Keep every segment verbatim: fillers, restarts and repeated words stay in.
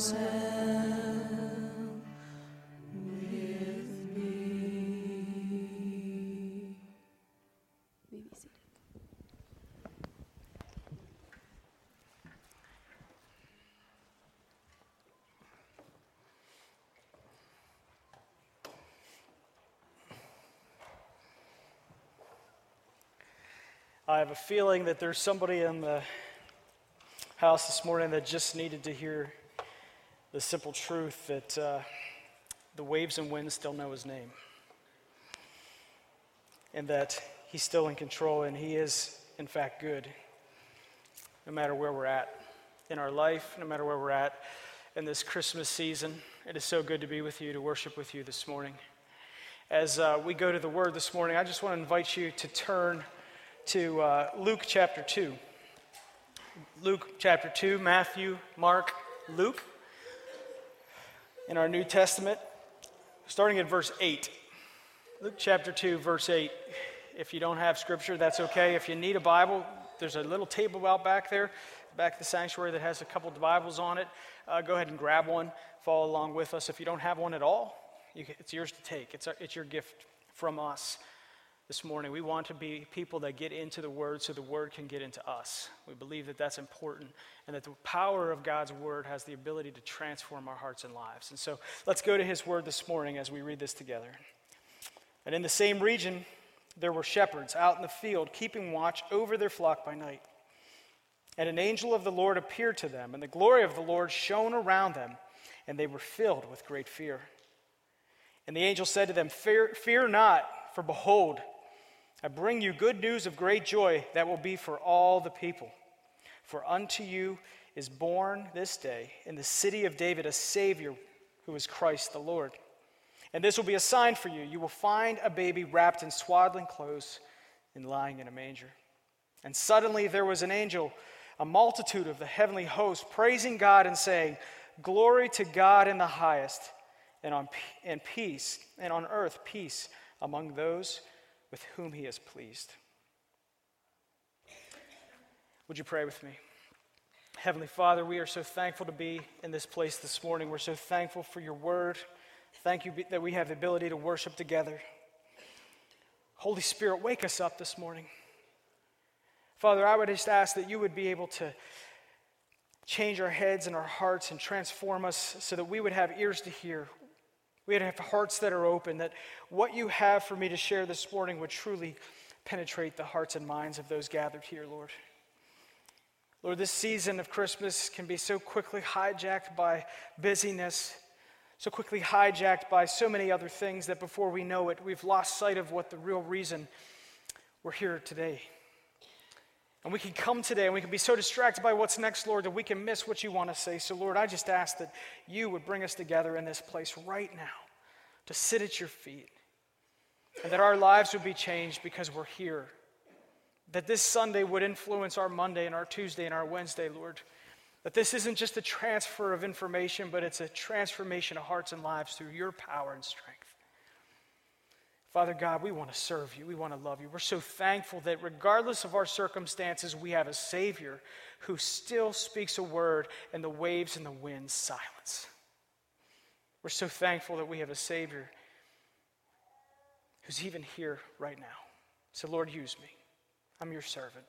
I have a feeling that there's somebody in the house this morning that just needed to hear the simple truth that uh, the waves and winds still know his name, and that he's still in control, and he is, in fact, good, no matter where we're at in our life, no matter where we're at in this Christmas season. It is so good to be with you, to worship with you this morning. As uh, we go to the Word this morning, I just want to invite you to turn to uh, Luke chapter two. Luke chapter two, Matthew, Mark, Luke, in our New Testament, starting at verse eight. Luke chapter two, verse eight. If you don't have scripture, that's okay. If you need a Bible, there's a little table out back there, back at the sanctuary, that has a couple of Bibles on it. Uh, go ahead and grab one, follow along with us. If you don't have one at all, you can, it's yours to take. It's, a, it's your gift from us. This morning, we want to be people that get into the Word so the Word can get into us. We believe that that's important, and that the power of God's Word has the ability to transform our hearts and lives. And so let's go to His Word this morning as we read this together. And in the same region, there were shepherds out in the field, keeping watch over their flock by night. And an angel of the Lord appeared to them, and the glory of the Lord shone around them, and they were filled with great fear. And the angel said to them, Fear, fear not, for behold, I bring you good news of great joy that will be for all the people. For unto you is born this day in the city of David a Savior, who is Christ the Lord. And this will be a sign for you. You will find a baby wrapped in swaddling clothes and lying in a manger. And suddenly there was an angel, a multitude of the heavenly host, praising God and saying, Glory to God in the highest, and on and peace, and on earth peace among those with whom he is pleased. Would you pray with me? Heavenly Father, we are so thankful to be in this place this morning. We're so thankful for your word. Thank you that we have the ability to worship together. Holy Spirit, wake us up this morning. Father, I would just ask that you would be able to change our heads and our hearts and transform us so that we would have ears to hear. We would have hearts that are open, that what you have for me to share this morning would truly penetrate the hearts and minds of those gathered here, Lord. Lord, this season of Christmas can be so quickly hijacked by busyness, so quickly hijacked by so many other things, that before we know it, we've lost sight of what the real reason we're here today. And we can come today and we can be so distracted by what's next, Lord, that we can miss what you want to say. So, Lord, I just ask that you would bring us together in this place right now to sit at your feet, and that our lives would be changed because we're here, that this Sunday would influence our Monday and our Tuesday and our Wednesday, Lord, that this isn't just a transfer of information, but it's a transformation of hearts and lives through your power and strength. Father God, we want to serve you. We want to love you. We're so thankful that regardless of our circumstances, we have a Savior who still speaks a word, and the waves and the winds silence. We're so thankful that we have a Savior who's even here right now. So Lord, use me. I'm your servant.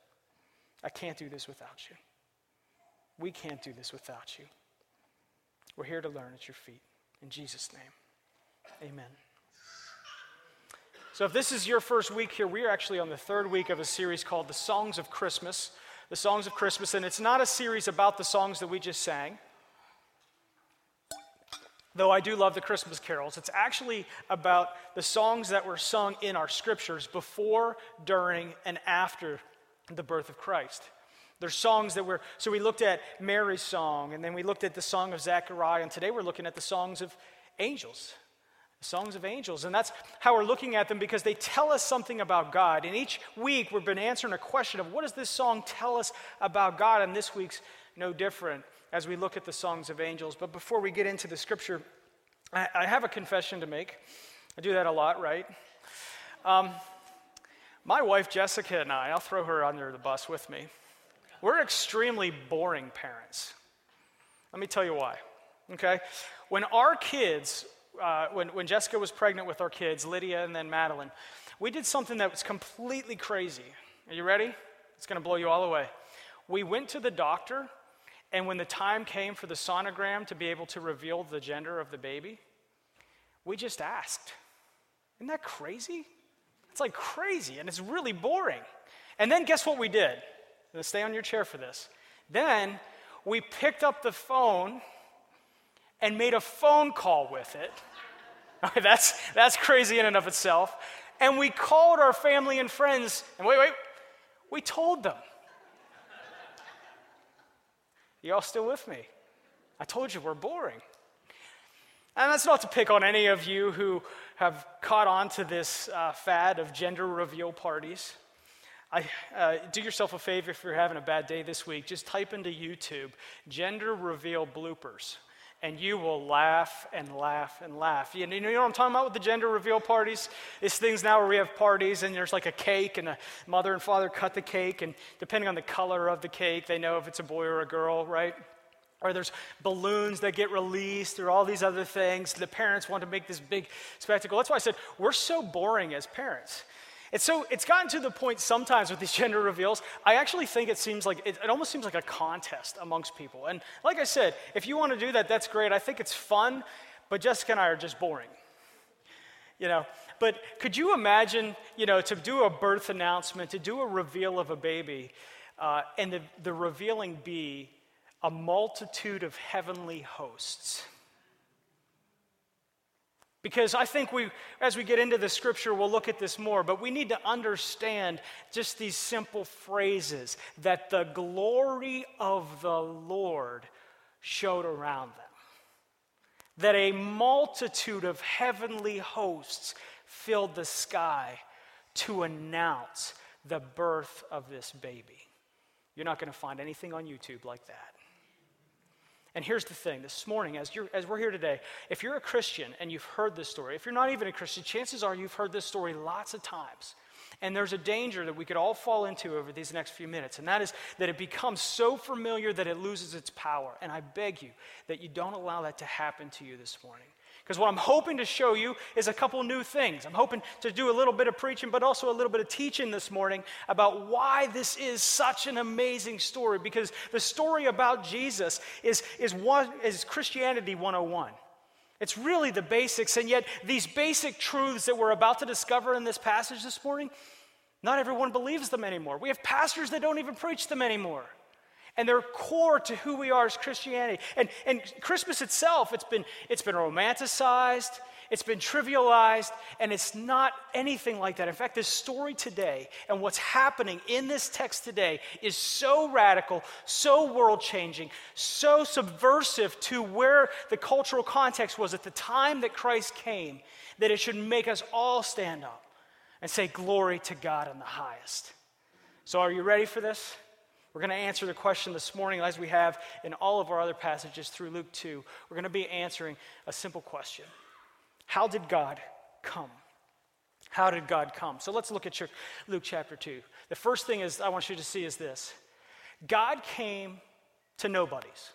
I can't do this without you. We can't do this without you. We're here to learn at your feet. In Jesus' name, amen. So if this is your first week here, we are actually on the third week of a series called The Songs of Christmas. The Songs of Christmas, and it's not a series about the songs that we just sang, though I do love the Christmas carols. It's actually about the songs that were sung in our scriptures before, during, and after the birth of Christ. There's songs that were, so we looked at Mary's song, and then we looked at the song of Zechariah, and today we're looking at the songs of angels. Songs of angels, and that's how we're looking at them, because they tell us something about God. And each week we've been answering a question of what does this song tell us about God, and this week's no different as we look at the songs of angels. But before we get into the scripture, I, I have a confession to make. I do that a lot, right? Um, my wife Jessica and I, I'll throw her under the bus with me, we're extremely boring parents. Let me tell you why. okay? When our kids, uh, when, when Jessica was pregnant with our kids, Lydia and then Madeline, we did something that was completely crazy. Are you ready? It's going to blow you all away. We went to the doctor, and when the time came for the sonogram to be able to reveal the gender of the baby, we just asked. Isn't that crazy? It's like crazy, and it's really boring. And then guess what we did? Now stay on your chair for this. Then we picked up the phone and made a phone call with it. Okay, that's, that's crazy in and of itself. And we called our family and friends, and wait, wait, we told them. You all still with me? I told you we're boring. And that's not to pick on any of you who have caught on to this uh, fad of gender reveal parties. I, uh, do yourself a favor if you're having a bad day this week. Just type into YouTube, gender reveal bloopers, and you will laugh and laugh and laugh. You know, you know what I'm talking about with the gender reveal parties? It's things now where we have parties, and there's like a cake, and the mother and father cut the cake, and depending on the color of the cake, they know if it's a boy or a girl, right? Or there's balloons that get released, or all these other things. The parents want to make this big spectacle. That's why I said we're so boring as parents. And so it's gotten to the point sometimes with these gender reveals, I actually think it seems like, it, it almost seems like a contest amongst people. And like I said, if you want to do that, that's great. I think it's fun, but Jessica and I are just boring. You know, but could you imagine, you know, to do a birth announcement, to do a reveal of a baby, uh, and the, the revealing be a multitude of heavenly hosts? Because I think we, as we get into the scripture, we'll look at this more, but we need to understand just these simple phrases that the glory of the Lord showed around them. That a multitude of heavenly hosts filled the sky to announce the birth of this baby. You're not going to find anything on YouTube like that. And here's the thing, this morning, as you're, as we're here today, if you're a Christian and you've heard this story, if you're not even a Christian, chances are you've heard this story lots of times. And there's a danger that we could all fall into over these next few minutes, and that is that it becomes so familiar that it loses its power. And I beg you that you don't allow that to happen to you this morning. Because what I'm hoping to show you is a couple new things. I'm hoping to do a little bit of preaching, but also a little bit of teaching this morning about why this is such an amazing story. Because the story about Jesus is, is, one, is Christianity one oh one. It's really the basics, and yet these basic truths that we're about to discover in this passage this morning, not everyone believes them anymore. We have pastors that don't even preach them anymore. And they're core to who we are as Christianity. And, and Christmas itself, it's been, it's been romanticized, it's been trivialized, and it's not anything like that. In fact, this story today and what's happening in this text today is so radical, so world-changing, so subversive to where the cultural context was at the time that Christ came, that it should make us all stand up and say, "Glory to God in the highest." So are you ready for this? We're going to answer the question this morning, as we have in all of our other passages through Luke two. We're going to be answering a simple question. How did God come? How did God come? So let's look at your Luke chapter two. The first thing is I want you to see is this. God came to nobodies.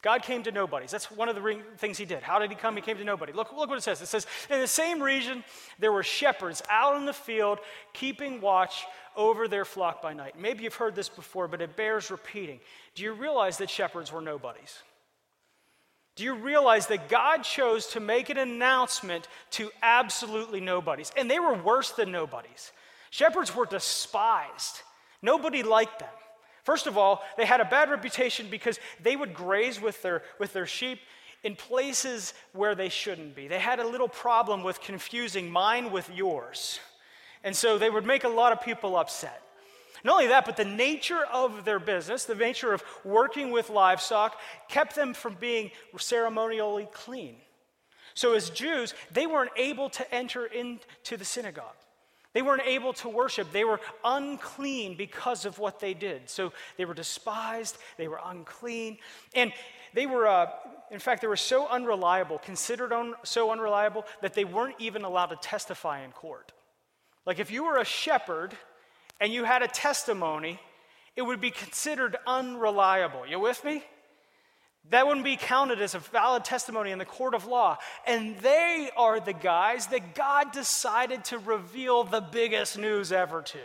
God came to nobodies. That's one of the things he did. How did he come? He came to nobody. Look, look what it says. It says, in the same region, there were shepherds out in the field keeping watch over their flock by night. Maybe you've heard this before, but it bears repeating. Do you realize that shepherds were nobodies? Do you realize that God chose to make an announcement to absolutely nobodies? And they were worse than nobodies. Shepherds were despised. Nobody liked them. First of all, they had a bad reputation because they would graze with their, with their sheep in places where they shouldn't be. They had a little problem with confusing mine with yours. And so they would make a lot of people upset. Not only that, but the nature of their business, the nature of working with livestock, kept them from being ceremonially clean. So as Jews, they weren't able to enter into the synagogue. They weren't able to worship. They were unclean because of what they did. So they were despised. They were unclean. And they were, uh, in fact, they were so unreliable, considered un- so unreliable, that they weren't even allowed to testify in court. Like if you were a shepherd and you had a testimony, it would be considered unreliable. You with me? That wouldn't be counted as a valid testimony in the court of law. And they are the guys that God decided to reveal the biggest news ever to.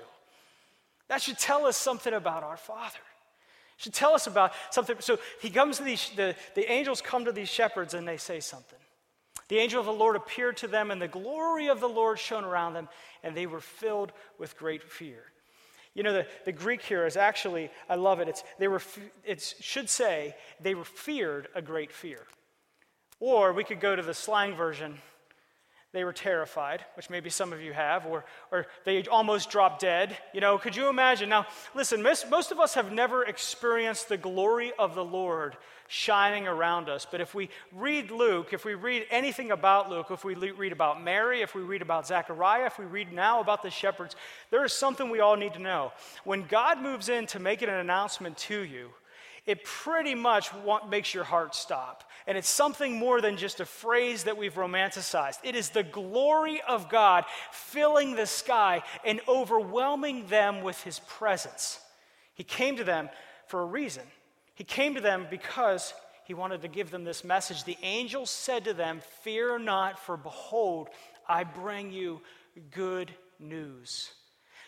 That should tell us something about our Father. It should tell us about something. So he comes to these, the, the angels come to these shepherds and they say something. The angel of the Lord appeared to them, and the glory of the Lord shone around them, and they were filled with great fear. You know, the, the Greek here is actually, I love it, it's they were it should say they were feared a great fear. Or we could go to the slang version, they were terrified, which maybe some of you have, or or they almost dropped dead. You know, could you imagine? Now, listen, most, most of us have never experienced the glory of the Lord shining around us. But if we read Luke, if we read anything about Luke, if we read about Mary, if we read about Zechariah, if we read now about the shepherds, there is something we all need to know. When God moves in to make an announcement to you, it pretty much want, makes your heart stop. And it's something more than just a phrase that we've romanticized. It is the glory of God filling the sky and overwhelming them with his presence. He came to them for a reason. He came to them because he wanted to give them this message. The angel said to them, "Fear not, for behold, I bring you good news."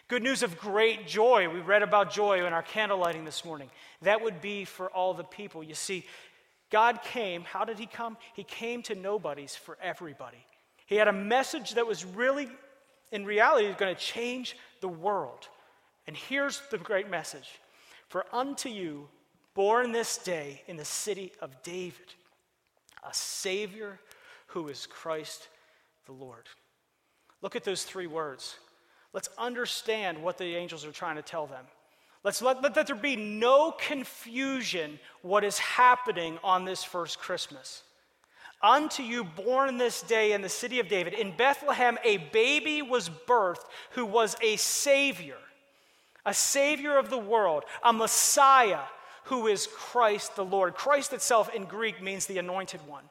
Good news of great joy. We read about joy in our candle lighting this morning. That would be for all the people. You see, God came. How did he come? He came to nobodies for everybody. He had a message that was really, in reality, going to change the world. And here's the great message. "For unto you, born this day in the city of David, a Savior who is Christ the Lord." Look at those three words. Let's understand what the angels are trying to tell them. Let's let, let, let there be no confusion what is happening on this first Christmas. "Unto you born this day in the city of David, in Bethlehem a baby was birthed who was a Savior, a Savior of the world, a Messiah, who is Christ the Lord." Christ itself in Greek means the anointed one.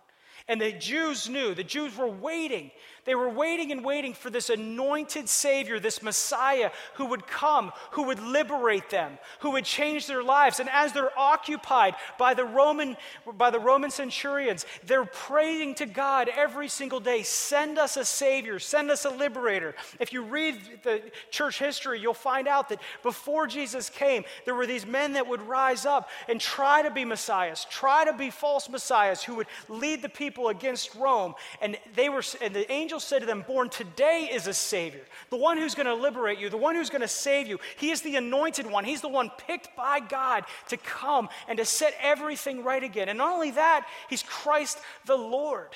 And the Jews knew. The Jews were waiting. They were waiting and waiting for this anointed Savior, this Messiah who would come, who would liberate them, who would change their lives. And as they're occupied by the Roman, by the Roman centurions, they're praying to God every single day, "Send us a Savior, send us a liberator." If you read the church history, you'll find out that before Jesus came, there were these men that would rise up and try to be messiahs, try to be false messiahs who would lead the people against Rome, and they were, and the angel said to them, "Born today is a Savior, the one who's going to liberate you, the one who's going to save you. He is the anointed one. He's the one picked by God to come and to set everything right again." And not only that, he's Christ the Lord.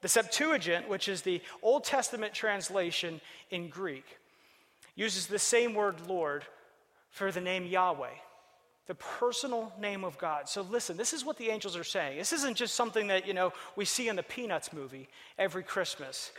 The Septuagint, which is the Old Testament translation in Greek, uses the same word Lord for the name Yahweh, the personal name of God. So listen, this is what the angels are saying. This isn't just something that, you know, we see in the Peanuts movie every Christmas.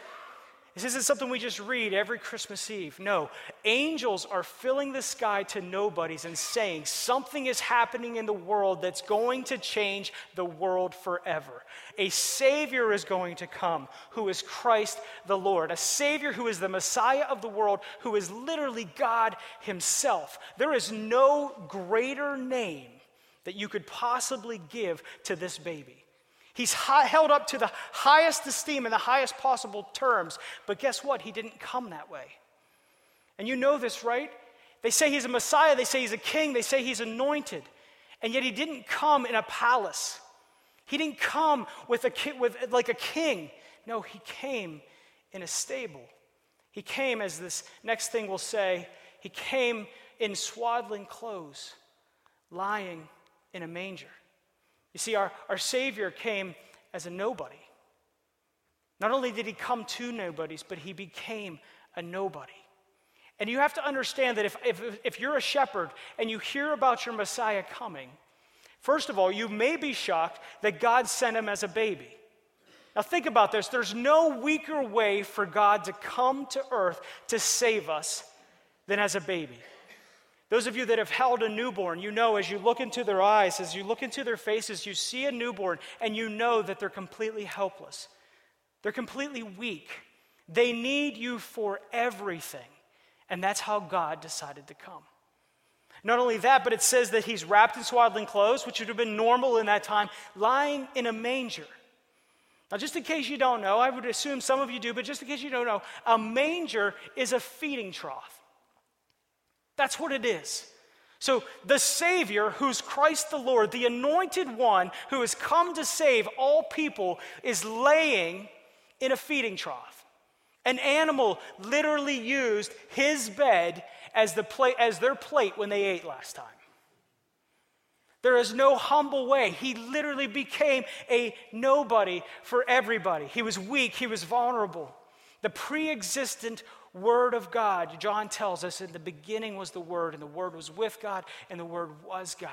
This isn't something we just read every Christmas Eve. No, angels are filling the sky to nobodies and saying something is happening in the world that's going to change the world forever. A Savior is going to come who is Christ the Lord, a Savior who is the Messiah of the world, who is literally God himself. There is no greater name that you could possibly give to this baby. He's high, held up to the highest esteem in the highest possible terms. But guess what? He didn't come that way. And you know this, right? They say he's a Messiah. They say he's a king. They say he's anointed. And yet he didn't come in a palace. He didn't come with a ki- with like a king. No, he came in a stable. He came, as this next thing will say, he came in swaddling clothes, lying in a manger. You see, our, our Savior came as a nobody. Not only did he come to nobodies, but he became a nobody. And you have to understand that if, if, if you're a shepherd and you hear about your Messiah coming, first of all, you may be shocked that God sent him as a baby. Now think about this. There's no weaker way for God to come to earth to save us than as a baby. Those of you that have held a newborn, you know as you look into their eyes, as you look into their faces, you see a newborn and you know that they're completely helpless. They're completely weak. They need you for everything. And that's how God decided to come. Not only that, but it says that he's wrapped in swaddling clothes, which would have been normal in that time, lying in a manger. Now, just in case you don't know, I would assume some of you do, but just in case you don't know, a manger is a feeding trough. That's what it is. So the Savior, who's Christ the Lord, the anointed one who has come to save all people, is laying in a feeding trough. An animal literally used his bed as the plate, as their plate when they ate last time. There is no humble way. He literally became a nobody for everybody. He was weak. He was vulnerable. The pre-existent Word of God, John tells us, in the beginning was the Word, and the Word was with God, and the Word was God.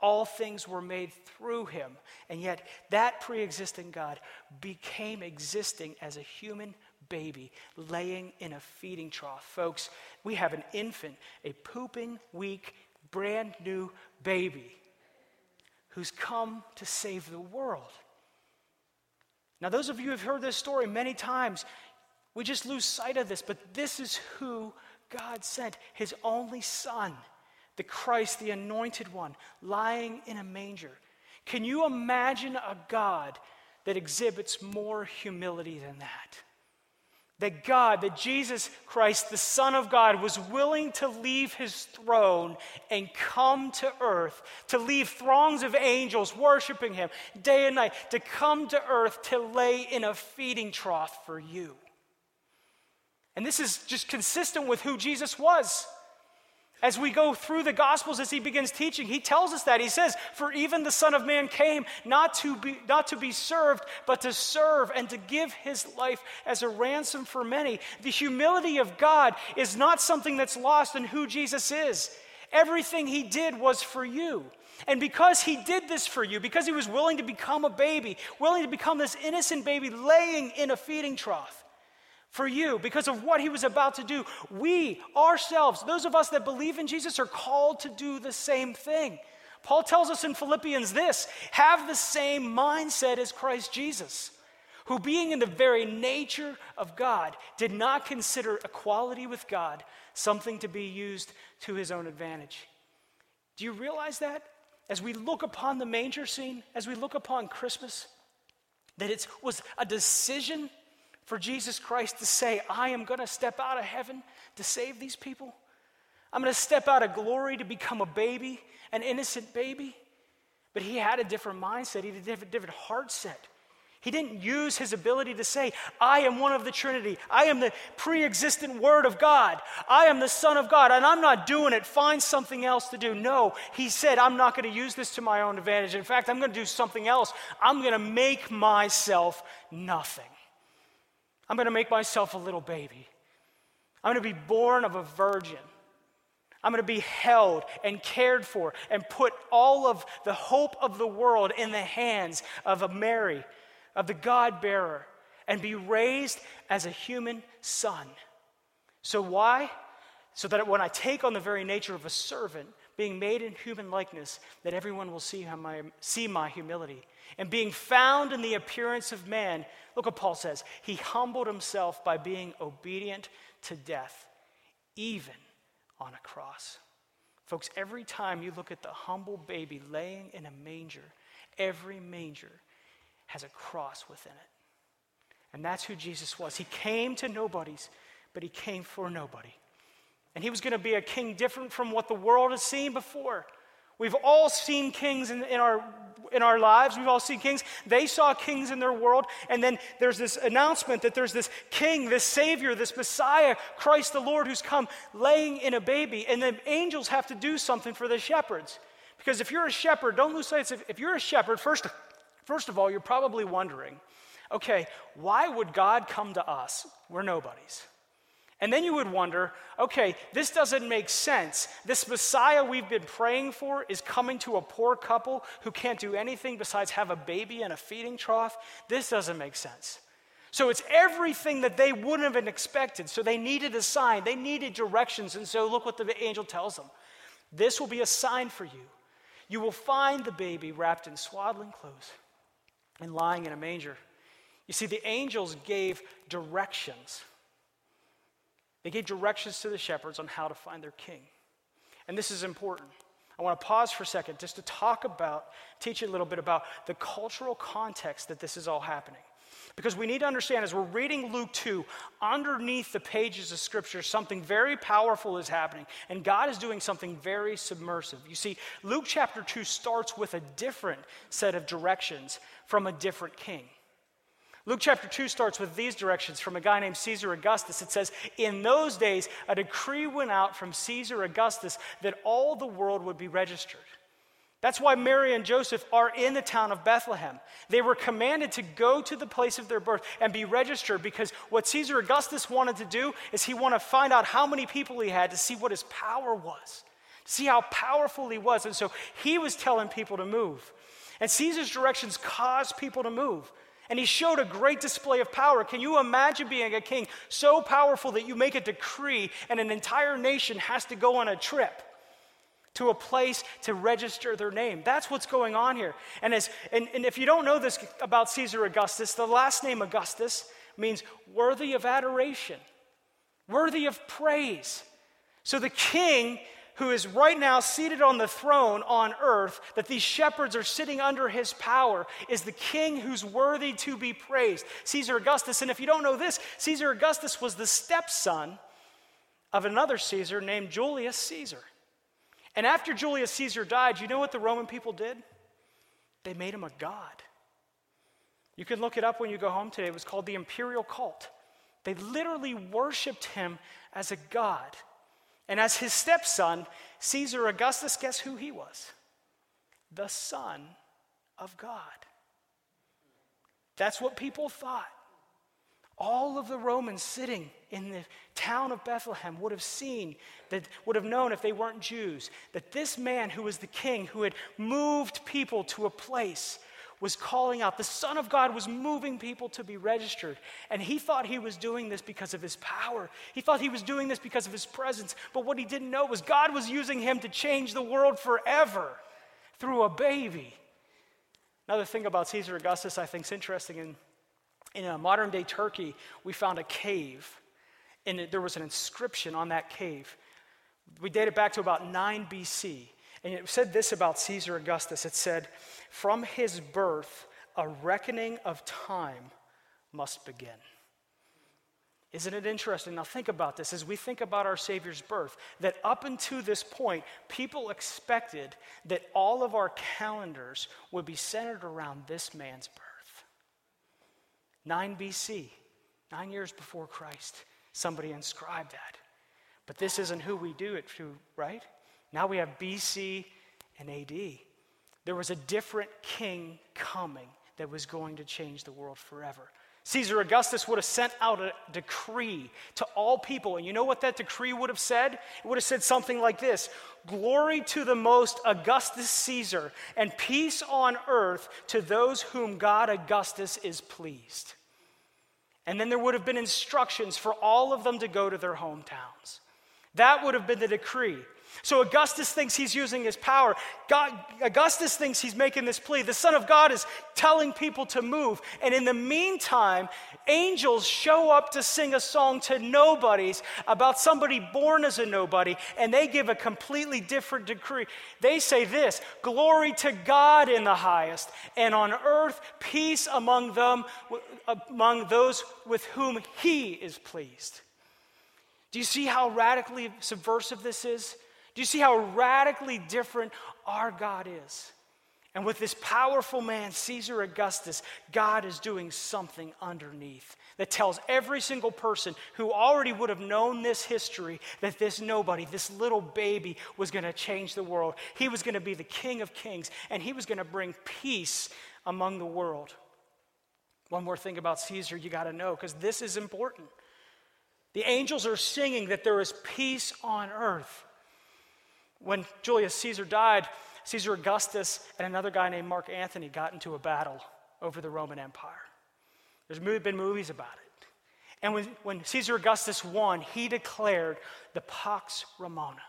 All things were made through him, and yet that pre-existent God became existing as a human baby, laying in a feeding trough. Folks, we have an infant, a pooping, weak, brand new baby who's come to save the world. Now, those of you who have heard this story many times, we just lose sight of this, but this is who God sent, his only son, the Christ, the anointed one, lying in a manger. Can you imagine a God that exhibits more humility than that? That God, that Jesus Christ, the Son of God, was willing to leave his throne and come to earth, to leave throngs of angels worshiping him day and night, to come to earth to lay in a feeding trough for you. And this is just consistent with who Jesus was. As we go through the Gospels, as he begins teaching, he tells us that. He says, "For even the Son of Man came not to be, not to be served, but to serve and to give his life as a ransom for many." The humility of God is not something that's lost in who Jesus is. Everything he did was for you. And because he did this for you, because he was willing to become a baby, willing to become this innocent baby laying in a feeding trough, for you, because of what he was about to do, we ourselves, those of us that believe in Jesus, are called to do the same thing. Paul tells us in Philippians this: have the same mindset as Christ Jesus, who being in the very nature of God, did not consider equality with God something to be used to his own advantage. Do you realize that? As we look upon the manger scene, as we look upon Christmas, that it was a decision for Jesus Christ to say, I am going to step out of heaven to save these people. I'm going to step out of glory to become a baby, an innocent baby. But he had a different mindset. He had a different heart set. He didn't use his ability to say, I am one of the Trinity. I am the pre-existent Word of God. I am the Son of God, and I'm not doing it. Find something else to do. No, he said, I'm not going to use this to my own advantage. In fact, I'm going to do something else. I'm going to make myself nothing. I'm going to make myself a little baby. I'm going to be born of a virgin. I'm going to be held and cared for and put all of the hope of the world in the hands of a Mary, of the God-bearer, and be raised as a human son. So why? So that when I take on the very nature of a servant, being made in human likeness, that everyone will see how my, see my humility. And being found in the appearance of man, look what Paul says, he humbled himself by being obedient to death, even on a cross. Folks, every time you look at the humble baby laying in a manger, every manger has a cross within it. And that's who Jesus was. He came to nobodies, but he came for nobody. And he was going to be a king different from what the world has seen before. We've all seen kings in, in our in our lives. We've all seen kings. They saw kings in their world. And then there's this announcement that there's this king, this Savior, this Messiah, Christ the Lord, who's come laying in a baby. And the angels have to do something for the shepherds. Because if you're a shepherd, don't lose sight. If you're a shepherd, first, first of all, you're probably wondering, okay, why would God come to us? We're nobodies. And then you would wonder, okay, this doesn't make sense. This Messiah we've been praying for is coming to a poor couple who can't do anything besides have a baby in a feeding trough. This doesn't make sense. So it's everything that they wouldn't have expected. So they needed a sign. They needed directions. And so look what the angel tells them. This will be a sign for you. You will find the baby wrapped in swaddling clothes and lying in a manger. You see, the angels gave directions. They gave directions to the shepherds on how to find their king. And this is important. I want to pause for a second just to talk about, teach you a little bit about the cultural context that this is all happening. Because we need to understand, as we're reading Luke two, underneath the pages of Scripture, something very powerful is happening, and God is doing something very submersive. You see, Luke chapter two starts with a different set of directions from a different king. Luke chapter two starts with these directions from a guy named Caesar Augustus. It says, "In those days, a decree went out from Caesar Augustus that all the world would be registered." That's why Mary and Joseph are in the town of Bethlehem. They were commanded to go to the place of their birth and be registered, because what Caesar Augustus wanted to do is he wanted to find out how many people he had to see what his power was, to see how powerful he was. And so he was telling people to move. And Caesar's directions caused people to move. And he showed a great display of power. Can you imagine being a king so powerful that you make a decree and an entire nation has to go on a trip to a place to register their name? That's what's going on here. And, as, and, and if you don't know this about Caesar Augustus, the last name Augustus means worthy of adoration, worthy of praise. So the king who is right now seated on the throne on earth, that these shepherds are sitting under his power, is the king who's worthy to be praised, Caesar Augustus. And if you don't know this, Caesar Augustus was the stepson of another Caesar named Julius Caesar. And after Julius Caesar died, you know what the Roman people did? They made him a god. You can look it up when you go home today. It was called the imperial cult. They literally worshipped him as a god. And as his stepson, Caesar Augustus, guess who he was? The Son of God. That's what people thought. All of the Romans sitting in the town of Bethlehem would have seen, that would have known if they weren't Jews, that this man who was the king, who had moved people to a place, was calling out. The Son of God was moving people to be registered. And he thought he was doing this because of his power. He thought he was doing this because of his presence. But what he didn't know was God was using him to change the world forever through a baby. Another thing about Caesar Augustus I think is interesting. In In a modern-day Turkey, we found a cave, and it, there was an inscription on that cave. We date it back to about nine B C, and it said this about Caesar Augustus. It said, "From his birth, a reckoning of time must begin." Isn't it interesting? Now think about this. As we think about our Savior's birth, that up until this point, people expected that all of our calendars would be centered around this man's birth. nine B C, nine years before Christ, somebody inscribed that. But this isn't who we do it to, right? Now we have B C and A D. There was a different king coming that was going to change the world forever. Caesar Augustus would have sent out a decree to all people. And you know what that decree would have said? It would have said something like this: "Glory to the most Augustus Caesar, and peace on earth to those whom God Augustus is pleased." And then there would have been instructions for all of them to go to their hometowns. That would have been the decree. So Augustus thinks he's using his power. God, Augustus thinks he's making this plea. The Son of God is telling people to move. And in the meantime, angels show up to sing a song to nobodies about somebody born as a nobody, and they give a completely different decree. They say this: "Glory to God in the highest, and on earth peace among them, among those with whom he is pleased." Do you see how radically subversive this is? Do you see how radically different our God is? And with this powerful man, Caesar Augustus, God is doing something underneath that tells every single person who already would have known this history that this nobody, this little baby, was going to change the world. He was going to be the King of Kings, and he was going to bring peace among the world. One more thing about Caesar you got to know, because this is important. The angels are singing that there is peace on earth. When Julius Caesar died, Caesar Augustus and another guy named Mark Antony got into a battle over the Roman Empire. There's been movies about it. And when, when Caesar Augustus won, he declared the Pax Romana,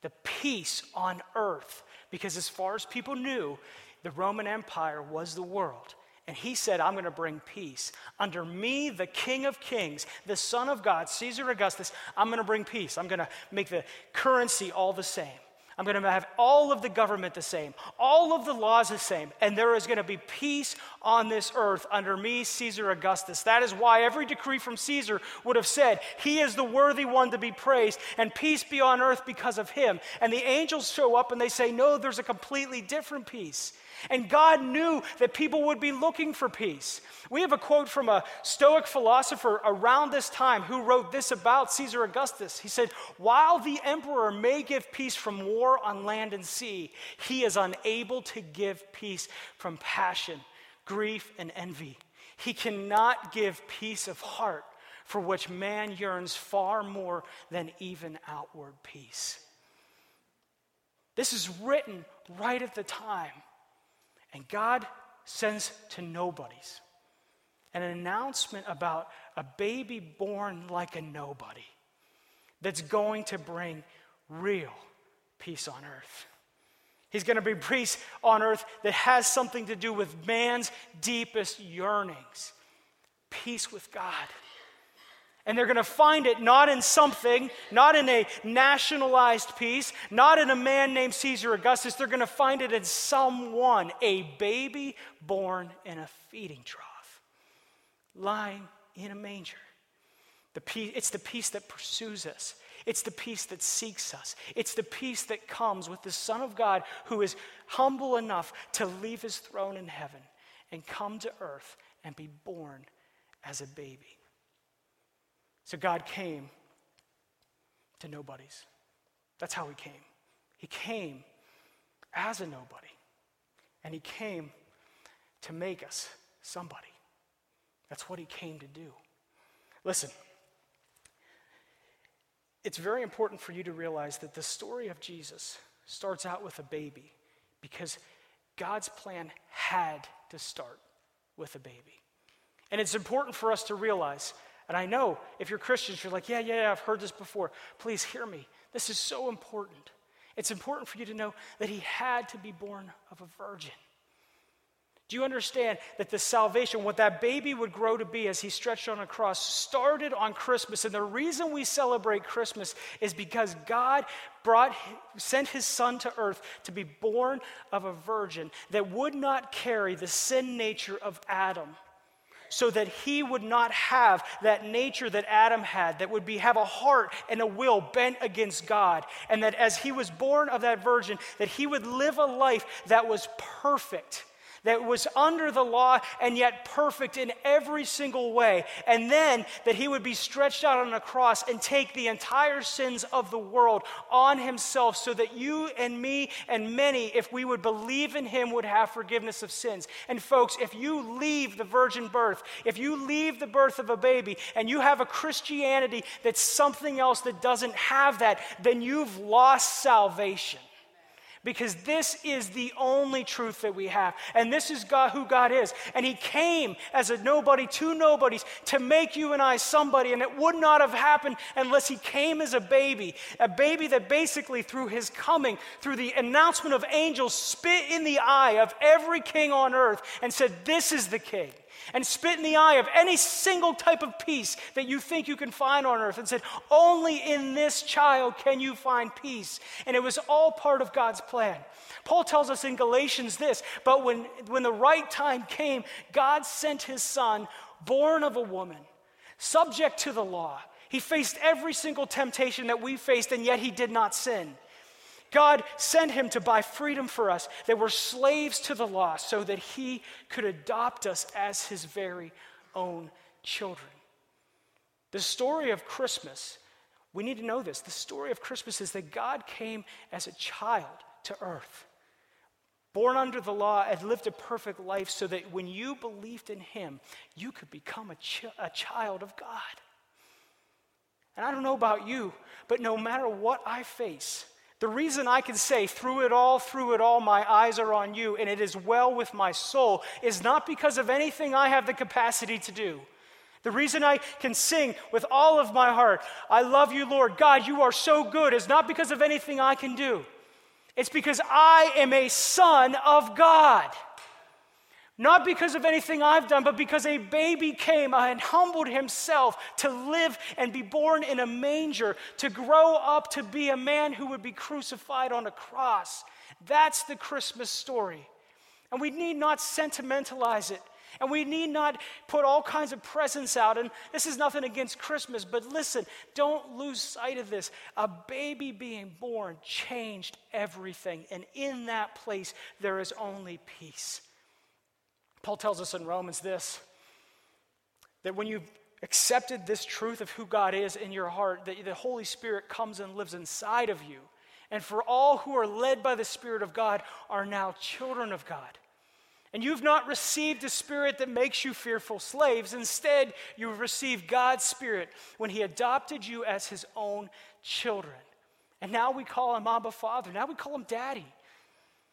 the peace on earth, because as far as people knew, the Roman Empire was the world, And he said, I'm going to bring peace. Under me, the King of Kings, the Son of God, Caesar Augustus, I'm going to bring peace. I'm going to make the currency all the same. I'm going to have all of the government the same, all of the laws the same, and there is going to be peace on this earth under me, Caesar Augustus. That is why every decree from Caesar would have said, he is the worthy one to be praised, and peace be on earth because of him. And the angels show up and they say, no, there's a completely different peace. And God knew that people would be looking for peace. We have a quote from a Stoic philosopher around this time who wrote this about Caesar Augustus. He said, while the emperor may give peace from war on land and sea, he is unable to give peace from passion, grief, and envy. He cannot give peace of heart, for which man yearns far more than even outward peace. This is written right at the time. And God sends to nobodies an announcement about a baby born like a nobody that's going to bring real peace on earth. He's going to bring peace on earth that has something to do with man's deepest yearnings, peace with God. And they're going to find it not in something, not in a nationalized peace, not in a man named Caesar Augustus. They're going to find it in someone, a baby born in a feeding trough, lying in a manger. The peace, it's the peace that pursues us. It's the peace that seeks us. It's the peace that comes with the Son of God who is humble enough to leave his throne in heaven and come to earth and be born as a baby. So God came to nobodies. That's how he came. He came as a nobody. And he came to make us somebody. That's what he came to do. Listen, it's very important for you to realize that the story of Jesus starts out with a baby because God's plan had to start with a baby. And it's important for us to realize. And I know if you're Christians, you're like, yeah, yeah, yeah, I've heard this before. Please hear me. This is so important. It's important for you to know that he had to be born of a virgin. Do you understand that the salvation, what that baby would grow to be as he stretched on a cross, started on Christmas? And the reason we celebrate Christmas is because God brought, sent his son to earth to be born of a virgin that would not carry the sin nature of Adam, so that he would not have that nature that Adam had, that would be have a heart and a will bent against God, and that as he was born of that virgin, that he would live a life that was perfect, that was under the law and yet perfect in every single way, and then that he would be stretched out on a cross and take the entire sins of the world on himself so that you and me and many, if we would believe in him, would have forgiveness of sins. And folks, if you leave the virgin birth, if you leave the birth of a baby and you have a Christianity that's something else that doesn't have that, then you've lost salvation. Because this is the only truth that we have. And this is God, who God is. And he came as a nobody to nobodies to make you and I somebody. And it would not have happened unless he came as a baby. A baby that basically through his coming, through the announcement of angels, spit in the eye of every king on earth and said, this is the king. And spit in the eye of any single type of peace that you think you can find on earth and said, only in this child can you find peace. And it was all part of God's plan. Paul tells us in Galatians this, but when, when the right time came, God sent his son, born of a woman, subject to the law. He faced every single temptation that we faced, and yet he did not sin. God sent him to buy freedom for us that were slaves to the law so that he could adopt us as his very own children. The story of Christmas, we need to know this. The story of Christmas is that God came as a child to earth, born under the law and lived a perfect life so that when you believed in him, you could become a, ch- a child of God. And I don't know about you, but no matter what I face, the reason I can say, through it all, through it all, my eyes are on you, and it is well with my soul, is not because of anything I have the capacity to do. The reason I can sing with all of my heart, I love you, Lord, God, you are so good, is not because of anything I can do. It's because I am a son of God. Not because of anything I've done, but because a baby came and humbled himself to live and be born in a manger, to grow up to be a man who would be crucified on a cross. That's the Christmas story. And we need not sentimentalize it. And we need not put all kinds of presents out. And this is nothing against Christmas, but listen, don't lose sight of this. A baby being born changed everything. And in that place, there is only peace. Paul tells us in Romans this, that when you've accepted this truth of who God is in your heart, that the Holy Spirit comes and lives inside of you. And for all who are led by the Spirit of God are now children of God. And you've not received a spirit that makes you fearful slaves. Instead, you've received God's Spirit when he adopted you as his own children. And now we call him Abba Father. Now we call him Daddy.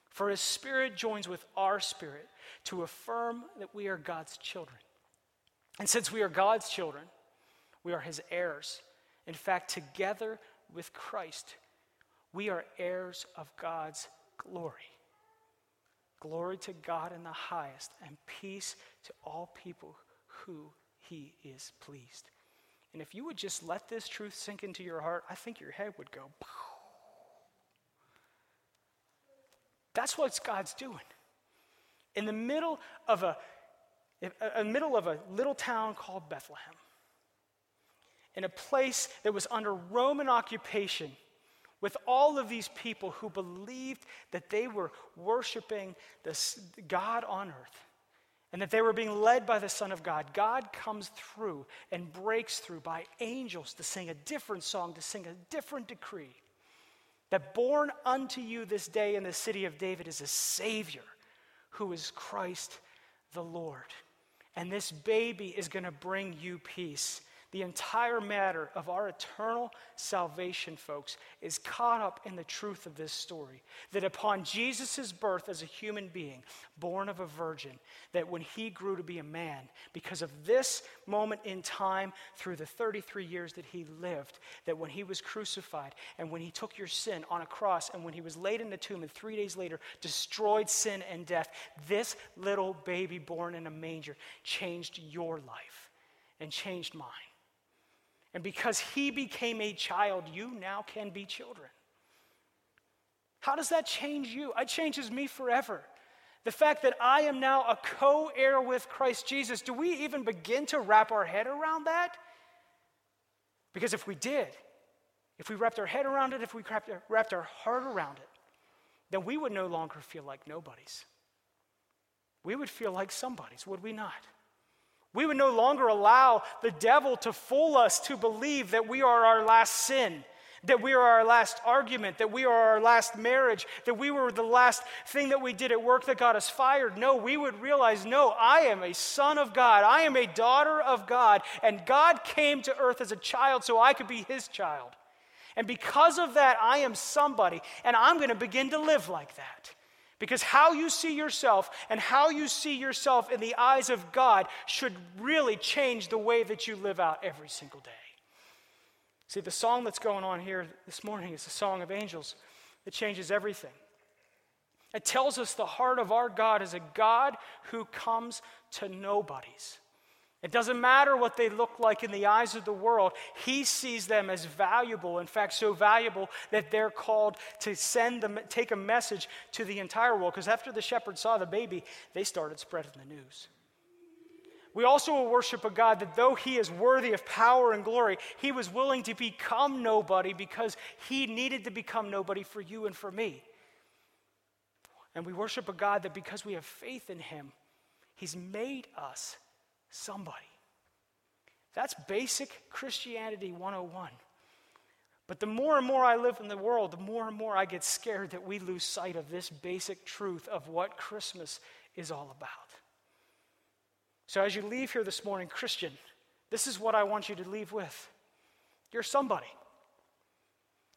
For his Spirit joins with our spirit to affirm that we are God's children. And since we are God's children, we are his heirs. In fact, together with Christ, we are heirs of God's glory. Glory to God in the highest, and peace to all people who he is pleased. And if you would just let this truth sink into your heart, I think your head would go. That's what God's doing. In the middle of a, in the middle of a little town called Bethlehem, in a place that was under Roman occupation, with all of these people who believed that they were worshiping this God on earth and that they were being led by the Son of God, God comes through and breaks through by angels to sing a different song, to sing a different decree, that born unto you this day in the city of David is a Savior who is Christ the Lord. And this baby is going to bring you peace. The entire matter of our eternal salvation, folks, is caught up in the truth of this story. That upon Jesus' birth as a human being, born of a virgin, that when he grew to be a man, because of this moment in time through the thirty-three years that he lived, that when he was crucified and when he took your sin on a cross and when he was laid in the tomb and three days later destroyed sin and death, this little baby born in a manger changed your life and changed mine. And because he became a child, you now can be children. How does that change you? It changes me forever. The fact that I am now a co-heir with Christ Jesus, do we even begin to wrap our head around that? Because if we did, if we wrapped our head around it, if we wrapped our heart around it, then we would no longer feel like nobodies. We would feel like somebodies, would we not? We would no longer allow the devil to fool us to believe that we are our last sin, that we are our last argument, that we are our last marriage, that we were the last thing that we did at work that got us fired. No, we would realize, no, I am a son of God. I am a daughter of God. And God came to earth as a child so I could be his child. And because of that, I am somebody, and I'm going to begin to live like that. Because how you see yourself and how you see yourself in the eyes of God should really change the way that you live out every single day. See, the song that's going on here this morning is the song of angels that changes everything. It tells us the heart of our God is a God who comes to nobodies. It doesn't matter what they look like in the eyes of the world. He sees them as valuable, in fact, so valuable that they're called to send them, take a message to the entire world. Because after the shepherds saw the baby, they started spreading the news. We also will worship a God that though he is worthy of power and glory, he was willing to become nobody because he needed to become nobody for you and for me. And we worship a God that because we have faith in him, he's made us somebody. That's basic Christianity one oh one. But the more and more I live in the world, the more and more I get scared that we lose sight of this basic truth of what Christmas is all about. So as you leave here this morning, Christian, this is what I want you to leave with. You're somebody.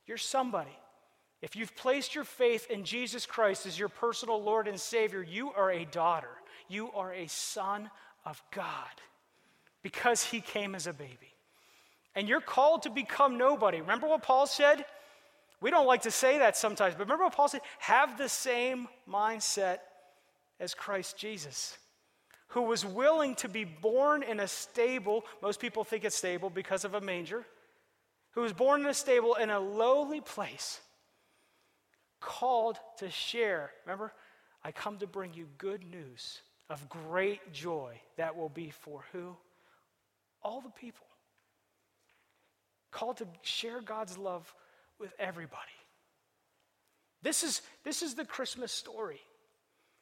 You're somebody. If you've placed your faith in Jesus Christ as your personal Lord and Savior, you are a daughter. You are a son of God, because he came as a baby. And you're called to become nobody. Remember what Paul said? We don't like to say that sometimes, but remember what Paul said? Have the same mindset as Christ Jesus. who was willing to be born in a stable, most people think it's stable because of a manger, who was born in a stable in a lowly place, called to share. Remember, I come to bring you good news of great joy that will be for who? All the people. Called to share God's love with everybody. This is, this is the Christmas story.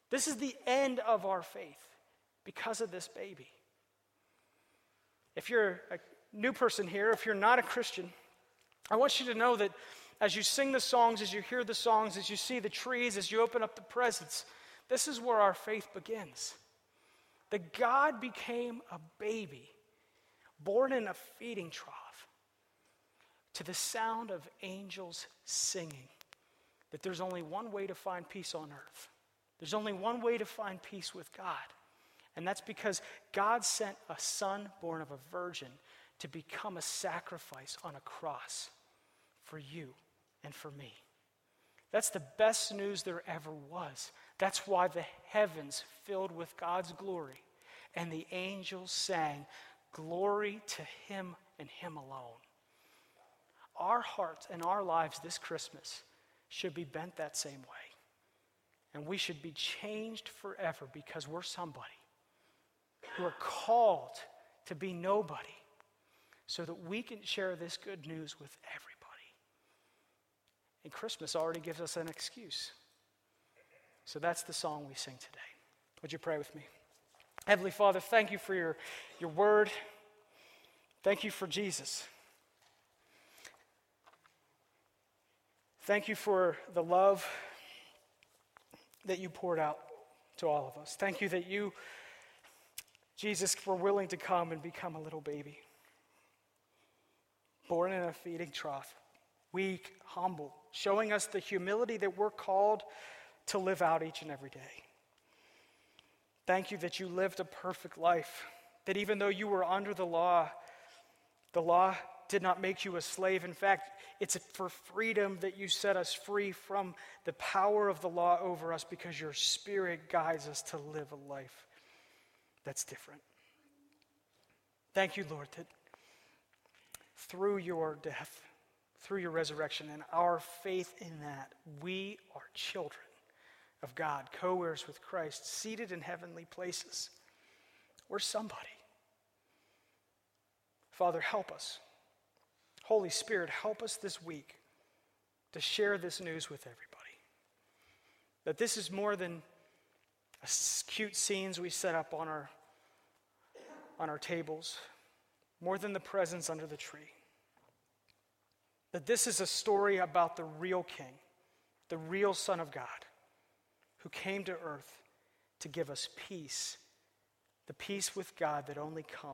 This is the end of our faith because of this baby. If you're a new person here, if you're not a Christian, I want you to know that as you sing the songs, as you hear the songs, as you see the trees, as you open up the presents, this is where our faith begins. That God became a baby born in a feeding trough to the sound of angels singing. That there's only one way to find peace on earth. There's only one way to find peace with God. And that's because God sent a son born of a virgin to become a sacrifice on a cross for you and for me. That's the best news there ever was. That's why the heavens filled with God's glory and the angels sang, "Glory to him and him alone." Our hearts and our lives this Christmas should be bent that same way. And we should be changed forever because we're somebody who are called to be nobody so that we can share this good news with everybody. And Christmas already gives us an excuse. So that's the song we sing today. Would you pray with me? Heavenly Father, thank you for your, your word. Thank you for Jesus. Thank you for the love that you poured out to all of us. Thank you that you, Jesus, were willing to come and become a little baby. Born in a feeding trough, weak, humble, showing us the humility that we're called to live out each and every day. Thank you that you lived a perfect life, that even though you were under the law, the law did not make you a slave. In fact, it's for freedom that you set us free from the power of the law over us because your Spirit guides us to live a life that's different. Thank you, Lord, that through your death, through your resurrection, and our faith in that, we are children of God, co-heirs with Christ, seated in heavenly places. We're somebody. Father, help us. Holy Spirit, help us this week to share this news with everybody. That this is more than a cute scenes we set up on our, on our tables, more than the presents under the tree. That this is a story about the real King, the real Son of God, who came to earth to give us peace, the peace with God that only comes.